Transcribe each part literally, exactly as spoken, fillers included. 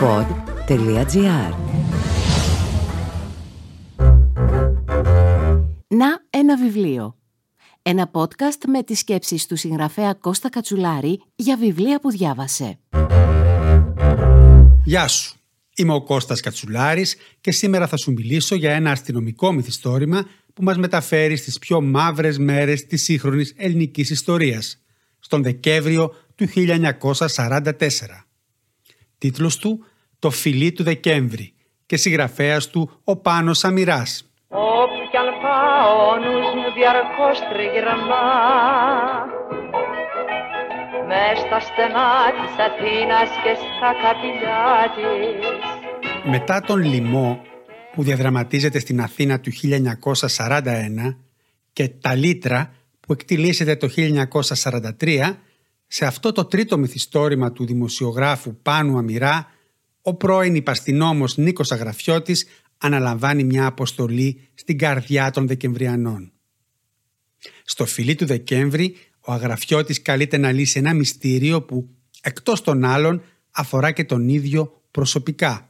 pod τελεία gr. Να, ένα βιβλίο. Ένα podcast με τις σκέψεις του συγγραφέα Κώστα Κατσουλάρη για βιβλία που διάβασε. Γεια σου, είμαι ο Κώστας Κατσουλάρης και σήμερα θα σου μιλήσω για ένα αστυνομικό μυθιστόρημα που μας μεταφέρει στις πιο μαύρες μέρες της σύγχρονης ελληνικής ιστορίας, στον Δεκέμβριο του χίλια εννιακόσια σαράντα τέσσερα. Τίτλος του «Το Φιλί του Δεκέμβρη» και συγγραφέας του ο Πάνος Αμοιράς. Όπου κι αν πάω, ο νους μου διαρκώς τριγυρνά μες στα στενά της Αθήνας και στα κατηλιά της. Μετά τον λοιμό που διαδραματίζεται στην Αθήνα του χίλια εννιακόσια σαράντα ένα και τα λύτρα που εκτυλίσσεται το χίλια εννιακόσια σαράντα τρία, σε αυτό το τρίτο μυθιστόρημα του δημοσιογράφου Πάνου Αμοιρά, ο πρώην υπαστυνόμος Νίκος Αγραφιώτης αναλαμβάνει μια αποστολή στην καρδιά των Δεκεμβριανών. Στο Φιλί του Δεκέμβρη, ο Αγραφιώτης καλείται να λύσει ένα μυστήριο που, εκτός των άλλων, αφορά και τον ίδιο προσωπικά.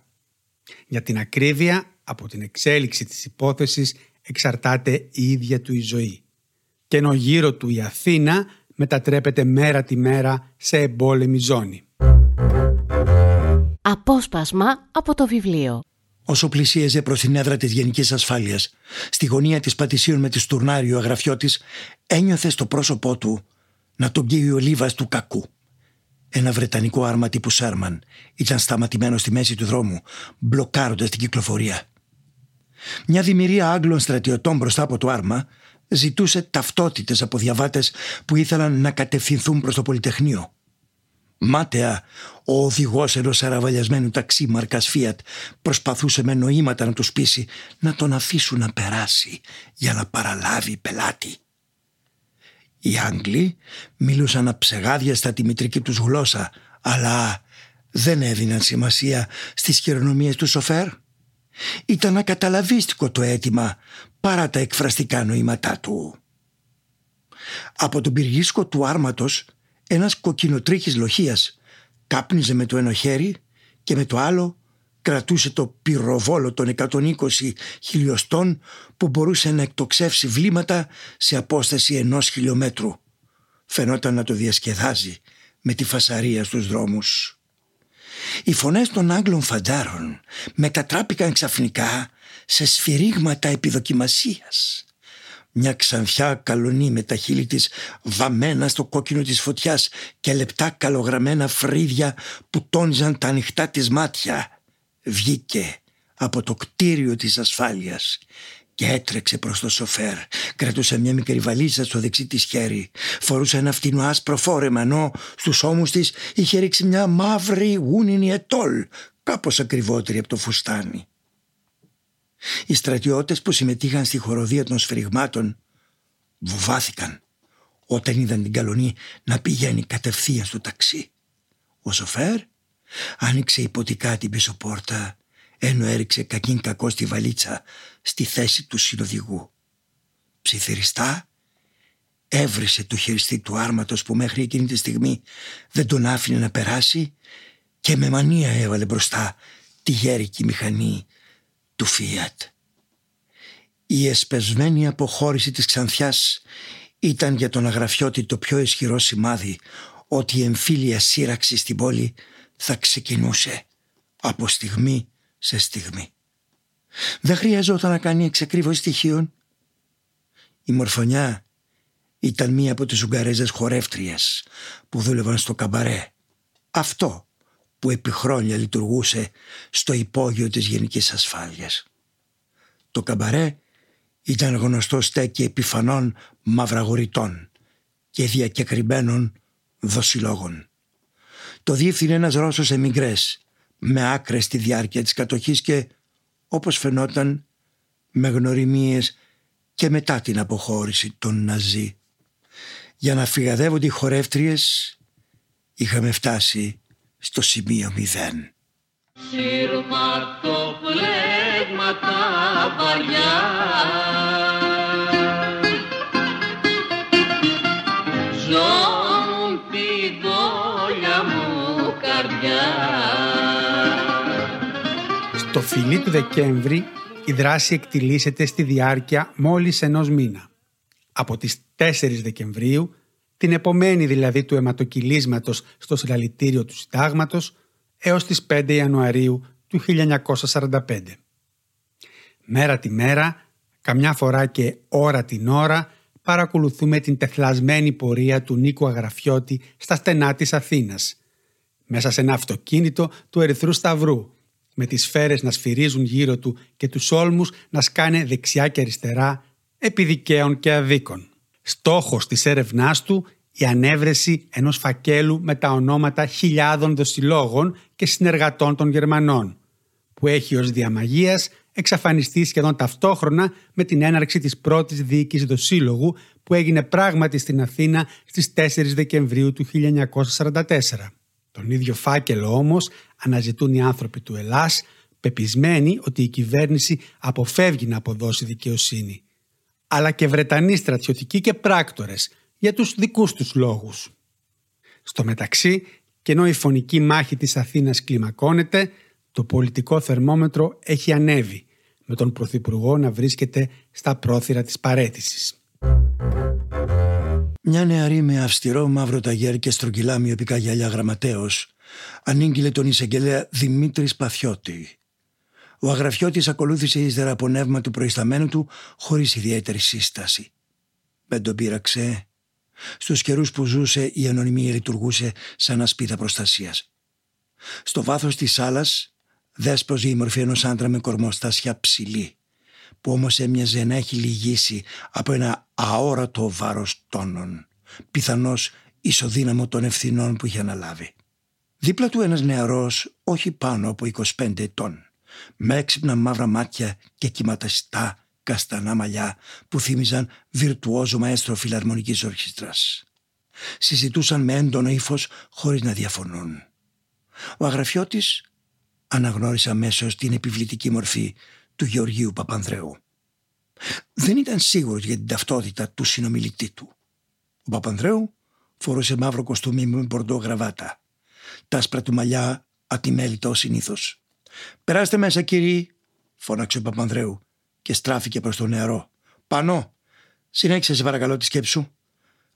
Για την ακρίβεια, από την εξέλιξη της υπόθεσης εξαρτάται η ίδια του η ζωή. Και ενώ γύρω του η Αθήνα μετατρέπεται μέρα τη μέρα σε εμπόλεμη ζώνη. Απόσπασμα από το βιβλίο. Όσο πλησίαζε προς την έδρα της Γενικής Ασφάλειας, στη γωνία της Πατησίων με τη Στουρνάριο, ο Αγραφιώτης ένιωθε στο πρόσωπό του να τον καίει ο λίβας του κακού. Ένα βρετανικό άρμα τύπου Σέρμαν ήταν σταματημένο στη μέση του δρόμου, μπλοκάροντας την κυκλοφορία. Μια δημιουργία Άγγλων στρατιωτών μπροστά από το άρμα ζητούσε ταυτότητες από διαβάτες που ήθελαν να κατευθυνθούν προς το Πολυτεχνείο. Μάταια, ο οδηγός ενός αραβαλιασμένου ταξί μαρκας Fiat προσπαθούσε με νοήματα να τους πείσει να τον αφήσουν να περάσει για να παραλάβει πελάτη. Οι Άγγλοι μίλουσαν αψεγάδια στα τη μητρική τους γλώσσα, αλλά δεν έδιναν σημασία στις χειρονομίες του σοφέρ. Ήταν ακαταλαβίστικο το αίτημα παρά τα εκφραστικά νοήματά του. Από τον πυργίσκο του άρματος ένας κοκκινοτρίχης λοχείας κάπνιζε με το ένα χέρι και με το άλλο κρατούσε το πυροβόλο των εκατόν είκοσι χιλιοστών που μπορούσε να εκτοξεύσει βλήματα σε απόσταση ενός χιλιομέτρου. Φαινόταν να το διασκεδάζει με τη φασαρία στους δρόμους. Οι φωνές των Άγγλων φαντάρων μετατράπηκαν ξαφνικά σε σφυρίγματα επιδοκιμασίας. Μια ξανθιά καλονή με τα χείλη της βαμμένα στο κόκκινο της φωτιάς και λεπτά καλογραμμένα φρύδια που τόνιζαν τα ανοιχτά της μάτια βγήκε από το κτίριο της ασφάλειας και έτρεξε προς το σοφέρ. Κρατούσε μια μικρή βαλίτσα στο δεξί της χέρι. Φορούσε ένα φτηνό άσπρο φόρεμα, ενώ στους ώμους της είχε ρίξει μια μαύρη γούνινη ετόλ, κάπως ακριβότερη από το φουστάνι. Οι στρατιώτες που συμμετείχαν στη χοροδία των σφυριγμάτων βουβάθηκαν όταν είδαν την καλονή να πηγαίνει κατευθείαν στο ταξί. Ο σοφέρ άνοιξε υποτικά την πίσω πόρτα, ενώ έριξε κακήν κακό στη βαλίτσα στη θέση του συνοδηγού. Ψιθυριστά έβρισε το χειριστή του άρματος που μέχρι εκείνη τη στιγμή δεν τον άφηνε να περάσει και με μανία έβαλε μπροστά τη γέρικη μηχανή του Fiat. Η εσπεσμένη αποχώρηση της ξανθιάς ήταν για τον Αγραφιώτη το πιο ισχυρό σημάδι ότι η εμφύλια σύραξη στην πόλη θα ξεκινούσε από στιγμή σε στιγμή. Δεν χρειαζόταν να κάνει εξεκρίβωση στοιχείων. Η Μορφωνιά ήταν μία από τις Ουγγαρέζες χορεύτριες που δούλευαν στο καμπαρέ, αυτό που επί χρόνια λειτουργούσε στο υπόγειο της Γενικής Ασφάλειας. Το καμπαρέ ήταν γνωστό στέκι επιφανών μαυραγορητών και διακεκριμένων δοσιλόγων. Το διεύθυνε ένας Ρώσος εμιγκρές, με άκρες στη διάρκεια της κατοχής και, όπως φαινόταν, με γνωριμίες και μετά την αποχώρηση των Ναζί. Για να φυγαδεύονται οι χορεύτριες, είχαμε φτάσει στο σημείο μηδέν. Συρματοπλέγματα βαριά, ζώνουν τη δόλια μου καρδιά. Στο φιλί του Δεκέμβρη η δράση εκτιλήσεται στη διάρκεια μόλις ενός μήνα. Από τις τέσσερις Δεκεμβρίου, την επομένη δηλαδή του αιματοκυλίσματος στο συλλαλητήριο του Συντάγματος, έως τις πέντε Ιανουαρίου του χίλια εννιακόσια σαράντα πέντε. Μέρα τη μέρα, καμιά φορά και ώρα την ώρα, παρακολουθούμε την τεθλασμένη πορεία του Νίκου Αγραφιώτη στα στενά της Αθήνας, μέσα σε ένα αυτοκίνητο του Ερυθρού Σταυρού, με τις σφαίρες να σφυρίζουν γύρω του και τους όλμους να σκάνε δεξιά και αριστερά, επί δικαίων και αδίκων. Στόχος της έρευνάς του η ανέβρεση ενός φακέλου με τα ονόματα χιλιάδων δοσιλόγων και συνεργατών των Γερμανών, που έχει ως διαμαγείας εξαφανιστεί σχεδόν ταυτόχρονα με την έναρξη της πρώτης διοίκησης δοσίλογου που έγινε πράγματι στην Αθήνα στις τέσσερις Δεκεμβρίου του χίλια εννιακόσια σαράντα τέσσερα. Τον ίδιο φάκελο όμως αναζητούν οι άνθρωποι του Ελλάς, πεπισμένοι ότι η κυβέρνηση αποφεύγει να αποδώσει δικαιοσύνη, αλλά και Βρετανοί στρατιωτικοί και πράκτορες για τους δικούς τους λόγους. Στο μεταξύ, και ενώ η φωνική μάχη της Αθήνας κλιμακώνεται, το πολιτικό θερμόμετρο έχει ανέβει, με τον Πρωθυπουργό να βρίσκεται στα πρόθυρα της παραίτησης. Μια νεαρή με αυστηρό μαύρο ταγέρ και στρογγυλά μυωπικά γυαλιά γραμματέως ανήγγειλε τον εισαγγελέα Δημήτρης Παθιώτη. Ο Αγραφιώτης ακολούθησε ύστερα από νεύμα του προϊσταμένου του χωρίς ιδιαίτερη σύσταση. Δεν τον πείραξε. Στους καιρούς που ζούσε η ανωνυμία λειτουργούσε σαν ασπίδα προστασίας. Στο βάθος της σάλας δέσποζε η μορφή ενός άντρα με κορμοστάσια ψηλή, που όμως έμοιαζε να έχει λυγίσει από ένα αόρατο βάρος τόνων, πιθανώς ισοδύναμο των ευθυνών που είχε αναλάβει. Δίπλα του ένας νεαρός, όχι πάνω από είκοσι πέντε ετών, με έξυπνα μαύρα μάτια και κυματαστά καστανά μαλλιά που θύμιζαν βιρτουόζο μαέστρο φιλαρμονικής ορχήστρας. Συζητούσαν με έντονο ύφος χωρίς να διαφωνούν. Ο Αγραφιώτης αναγνώρισε αμέσως την επιβλητική μορφή του Γεωργίου Παπανδρέου. Δεν ήταν σίγουρος για την ταυτότητα του συνομιλητή του. Ο Παπανδρέου φορούσε μαύρο κοστούμι με μπορντό γραβάτα, τα άσπρα του μαλλιά ατιμέλητα ως συνήθως. «Περάστε μέσα, κύριοι», φώναξε ο Παπανδρέου και στράφηκε προς τον νεαρό. «Πανώ, συνέχισε σε παρακαλώ τη σκέψη σου.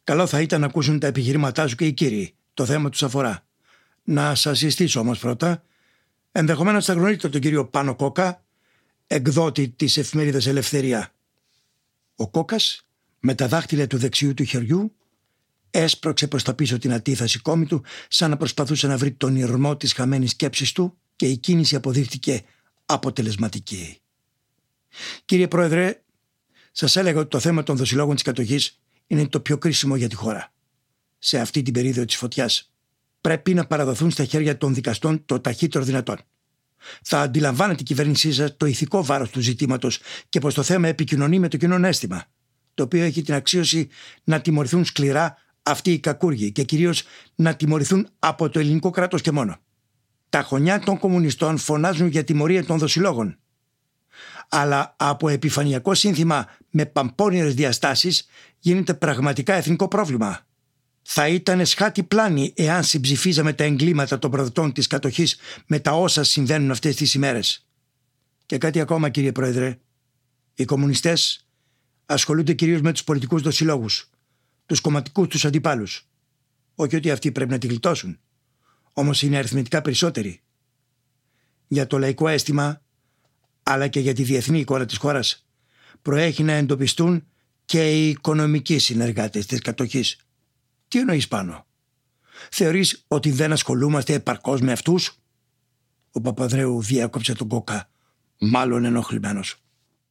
Καλό θα ήταν να ακούσουν τα επιχειρήματά σου και οι κύριοι. Το θέμα τους αφορά. Να σας συστήσω όμως πρώτα. Ενδεχομένως θα γνωρίζετε τον κύριο Πάνο Κόκκα, εκδότη της εφημερίδας Ελευθερία». Ο Κόκκας, με τα δάχτυλα του δεξιού του χεριού, έσπρωξε προς τα πίσω την ατίθαση κόμη του, σαν να προσπαθούσε να βρει τον ηρμό της χαμένης σκέψης του, και η κίνηση αποδείχτηκε αποτελεσματική. «Κύριε Πρόεδρε, σας έλεγα ότι το θέμα των δοσιλόγων της κατοχής είναι το πιο κρίσιμο για τη χώρα. Σε αυτή την περίοδο της φωτιάς πρέπει να παραδοθούν στα χέρια των δικαστών το ταχύτερο δυνατόν. Θα αντιλαμβάνεται η κυβέρνησή σας το ηθικό βάρος του ζητήματος και πως το θέμα επικοινωνεί με το κοινό αίσθημα, το οποίο έχει την αξίωση να τιμωρηθούν σκληρά αυτοί οι κακούργοι και κυρίως να τιμωρηθούν από το ελληνικό κράτος και μόνο. Τα χωνιά των κομμουνιστών φωνάζουν για τιμωρία των δοσιλόγων. Αλλά από επιφανειακό σύνθημα με παμπώνιες διαστάσεις γίνεται πραγματικά εθνικό πρόβλημα. Θα ήταν εσχάτη πλάνη εάν συμψηφίζαμε τα εγκλήματα των προδοτών της κατοχής με τα όσα συμβαίνουν αυτές τις ημέρες. Και κάτι ακόμα, κύριε Πρόεδρε. Οι κομμουνιστές ασχολούνται κυρίως με τους πολιτικούς δοσιλόγους, τους κομματικούς τους αντιπάλους. Όχι ότι αυτοί πρέπει να τη γλιτώσουν. Όμως είναι αριθμητικά περισσότεροι. Για το λαϊκό αίσθημα, αλλά και για τη διεθνή εικόνα της χώρας, προέχει να εντοπιστούν και οι οικονομικοί συνεργάτες της κατοχής». «Τι εννοείς, Πάνο? Θεωρείς ότι δεν ασχολούμαστε επαρκώς με αυτούς?» Ο Παπανδρέου διέκοψε τον Κόκα, μάλλον ενοχλημένος.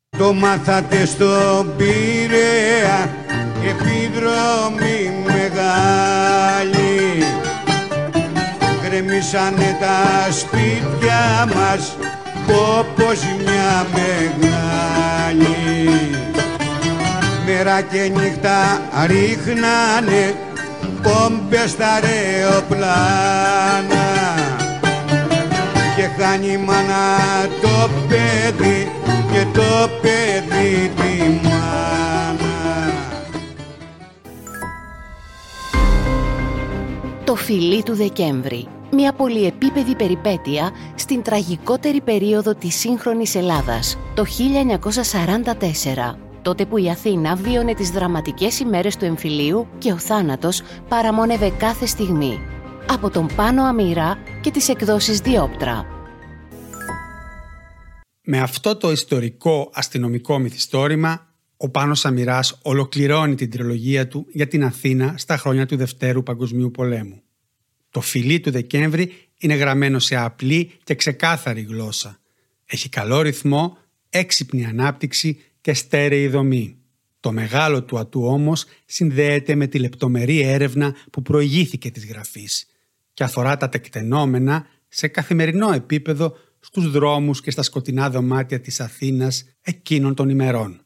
«Το μάθατε στον Πειραιά, επιδρομή μεγάλη. Γκρεμίσανε τα σπίτια μας όπως μια μεγάλη. Μέρα και νύχτα ρίχνανε πόμπες στα αεροπλάνα και χάνει η μάνα το παιδί και το παιδί τη μάνα». Το Φιλί του Δεκέμβρη. Μια πολυεπίπεδη περιπέτεια στην τραγικότερη περίοδο της σύγχρονης Ελλάδας, το χίλια εννιακόσια σαράντα τέσσερα, τότε που η Αθήνα βίωνε τις δραματικές ημέρες του εμφυλίου και ο θάνατος παραμόνευε κάθε στιγμή. Από τον Πάνο Αμοιρά και τις εκδόσεις Διόπτρα. Με αυτό το ιστορικό αστυνομικό μυθιστόρημα, ο Πάνος Αμοιράς ολοκληρώνει την τριλογία του για την Αθήνα στα χρόνια του Δευτέρου Παγκοσμίου Πολέμου. Το Φιλί του Δεκέμβρη είναι γραμμένο σε απλή και ξεκάθαρη γλώσσα. Έχει καλό ρυθμό, έξυπνη ανάπτυξη και στέρεη δομή. Το μεγάλο του ατού όμως συνδέεται με τη λεπτομερή έρευνα που προηγήθηκε της γραφής και αφορά τα τεκτενόμενα σε καθημερινό επίπεδο στους δρόμους και στα σκοτεινά δωμάτια της Αθήνας εκείνων των ημερών.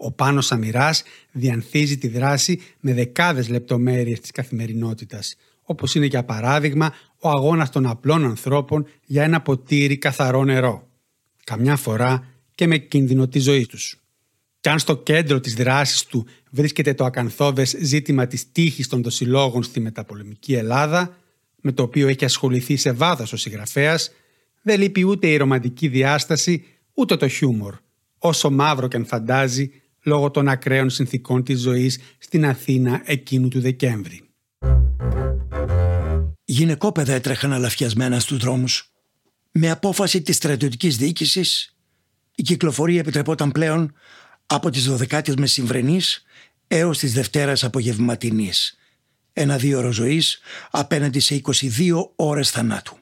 Ο Πάνος Αμοιράς διανθίζει τη δράση με δεκάδες λεπτομέρειες της καθημερινότητας, όπως είναι για παράδειγμα ο αγώνας των απλών ανθρώπων για ένα ποτήρι καθαρό νερό, καμιά φορά και με κίνδυνο της ζωής τους. Κι αν στο κέντρο της δράσης του βρίσκεται το ακανθώδες ζήτημα της τύχης των δοσιλόγων στη μεταπολεμική Ελλάδα, με το οποίο έχει ασχοληθεί σε βάθος ο συγγραφέας, δεν λείπει ούτε η ρομαντική διάσταση, ούτε το χιούμορ, όσο μαύρο και αν φαντάζει λόγω των ακραίων συνθήκων της ζωής στην Αθήνα εκείνου του Δεκέμβρη. Γυναικόπαιδα έτρεχαν αλαφιασμένα στους δρόμους. Με απόφαση της στρατιωτικής διοίκησης, η κυκλοφορία επιτρεπόταν πλέον από τις δωδεκάτιες μεσημβρινής έως τις Δευτέρας απογευματινής. Ένα δίωρο ζωής απέναντι σε είκοσι δύο ώρες θανάτου.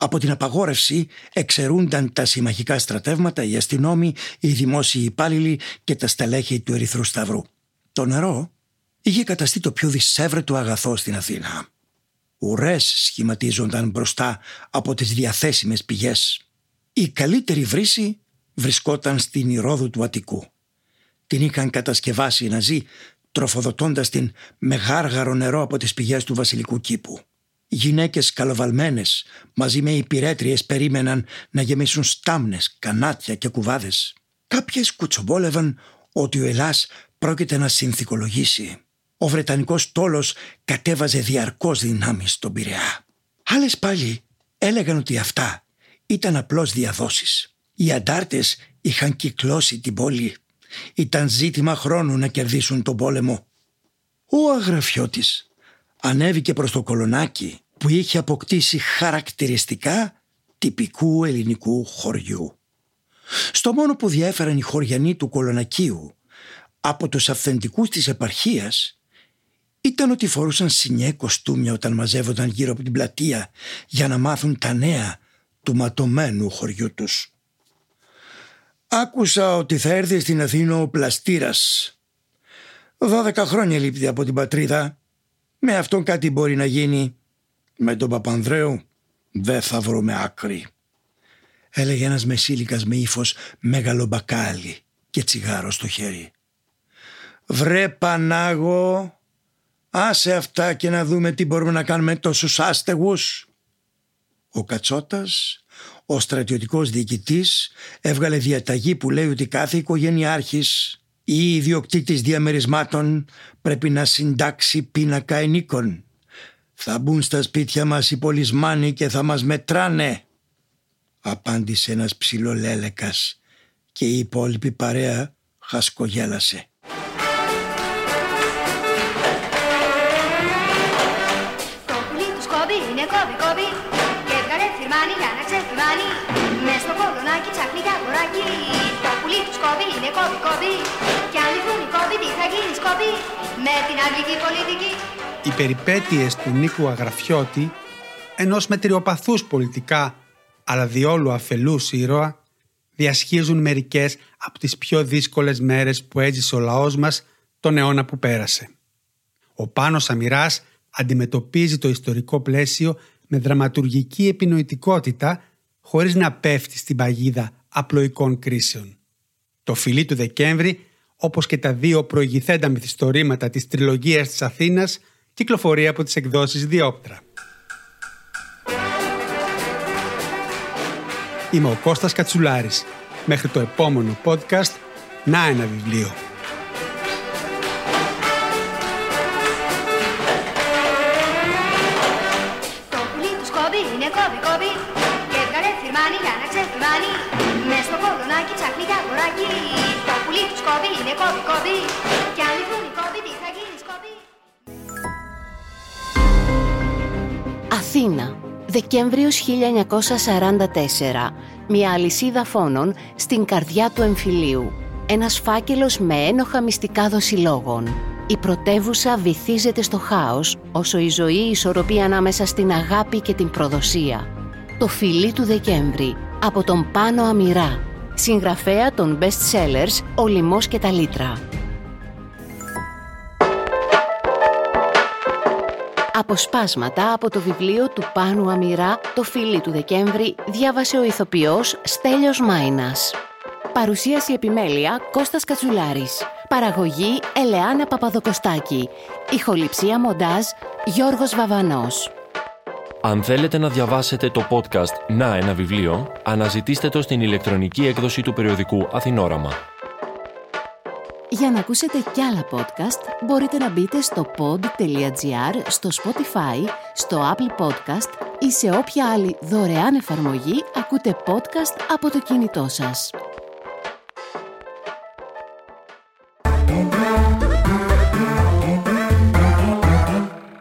Από την απαγόρευση εξαιρούνταν τα συμμαχικά στρατεύματα, οι αστυνόμοι, οι δημόσιοι υπάλληλοι και τα στελέχη του Ερυθρού Σταυρού. Το νερό είχε καταστεί το πιο δυσέβρετο αγαθό στην Αθήνα. Ουρές σχηματίζονταν μπροστά από τις διαθέσιμες πηγές. Η καλύτερη βρύση βρισκόταν στην Ηρόδου του Αττικού. Την είχαν κατασκευάσει οι Ναζί, τροφοδοτώντας την με γάργαρο νερό από τις πηγές του βασιλικού κήπου. Γυναίκες καλοβαλμένες μαζί με υπηρέτριες περίμεναν να γεμίσουν στάμνες, κανάτια και κουβάδες. Κάποιες κουτσομπόλευαν ότι ο Ελλάς πρόκειται να συνθηκολογήσει. Ο Βρετανικός τόλος κατέβαζε διαρκώς δυνάμεις στον Πειραιά. Άλλες πάλι έλεγαν ότι αυτά ήταν απλώς διαδόσεις. Οι αντάρτες είχαν κυκλώσει την πόλη. Ήταν ζήτημα χρόνου να κερδίσουν τον πόλεμο. Ο Αγραφιώτης ανέβηκε προς το Κολονάκι που είχε αποκτήσει χαρακτηριστικά τυπικού ελληνικού χωριού. Στο μόνο που διέφεραν οι χωριανοί του Κολονακίου από τους αυθεντικούς της επαρχίας ήταν ότι φορούσαν σινιέ κοστούμια όταν μαζεύονταν γύρω από την πλατεία για να μάθουν τα νέα του ματωμένου χωριού τους. «Άκουσα ότι θα έρθει στην Αθήνα ο Πλαστήρας. Δώδεκα χρόνια λείπει από την πατρίδα. Με αυτόν κάτι μπορεί να γίνει. Με τον Παπανδρέου δεν θα βρούμε άκρη», έλεγε ένας μεσήλικας με ύφος μεγάλο μπακάλι και τσιγάρο στο χέρι. «Βρε Πανάγο, άσε αυτά και να δούμε τι μπορούμε να κάνουμε τόσους άστεγους». Ο Κατσώτας, ο στρατιωτικός διοικητής, έβγαλε διαταγή που λέει ότι κάθε οικογενειάρχης ή ιδιοκτήτης διαμερισμάτων πρέπει να συντάξει πίνακα ενίκων. «Θα μπουν στα σπίτια μας οι πολισμάνοι και θα μας μετράνε», απάντησε ένας ψιλολέλεκας και η υπόλοιπη παρέα χασκογέλασε. Κόβει, κόβει και έβγαλε φυρμάνι για να ξεφυρμάνει. Μες στο κολονάκι ψάχνει για αγοράκι. Το πουλί του κόβει, είναι κόβει, κόβει. Και αν λυθούν οι κόβοι, τι θα γίνει σκόβει με την αγγλική πολιτική. Οι περιπέτειες του Νίκου Αγραφιώτη, ενός μετριοπαθούς πολιτικά αλλά διόλου αφελούς ήρωα, διασχίζουν μερικές από τις πιο δύσκολες μέρες που έζησε ο λαός μας τον αιώνα που πέρασε. Ο Πάνος Αμοιράς αντιμετωπίζει το ιστορικό πλαίσιο με δραματουργική επινοητικότητα χωρίς να πέφτει στην παγίδα απλοϊκών κρίσεων. Το Φιλί του Δεκέμβρη, όπως και τα δύο προηγηθέντα μυθιστορήματα της τριλογίας της Αθήνας, κυκλοφορεί από τις εκδόσεις Διόπτρα. Είμαι ο Κώστας Κατσουλάρης. Μέχρι το επόμενο podcast, να ένα βιβλίο. λιμάνι για να ξεφλάνει. Μες στο κολονάκι ψάχνει για αγοράκι. Το πουλί του σκόβι είναι κόβι κόβι. Κι αν λυθούν οι κόβι τι θα γίνει σκόβι. Αθήνα, Δεκέμβριος χίλια εννιακόσια σαράντα τέσσερα. Μια αλυσίδα φόνων στην καρδιά του εμφυλίου. Ένας φάκελος με ένοχα μυστικά δοσιλόγων. Η πρωτεύουσα βυθίζεται στο χάος, όσο η ζωή ισορροπεί ανάμεσα στην αγάπη και την προδοσία. Το Φιλί του Δεκέμβρη, από τον Πάνο Αμοιρά, συγγραφέα των best-sellers «Ο λιμός και τα λίτρα». Αποσπάσματα από το βιβλίο του Πάνου Αμοιρά, «Το Φιλί του Δεκέμβρη», διάβασε ο ηθοποιός Στέλιος Μάινας. Παρουσίαση επιμέλεια Κώστας Κατσουλάρης. Παραγωγή Ελεάνα Παπαδοκοστάκη. Ηχοληψία μοντάζ Γιώργος Βαβανός. Αν θέλετε να διαβάσετε το podcast «Να ένα βιβλίο», αναζητήστε το στην ηλεκτρονική έκδοση του περιοδικού Αθηνόραμα. Για να ακούσετε κι άλλα podcast, μπορείτε να μπείτε στο pod.gr, στο Spotify, στο Apple Podcast ή σε όποια άλλη δωρεάν εφαρμογή ακούτε podcast από το κινητό σας.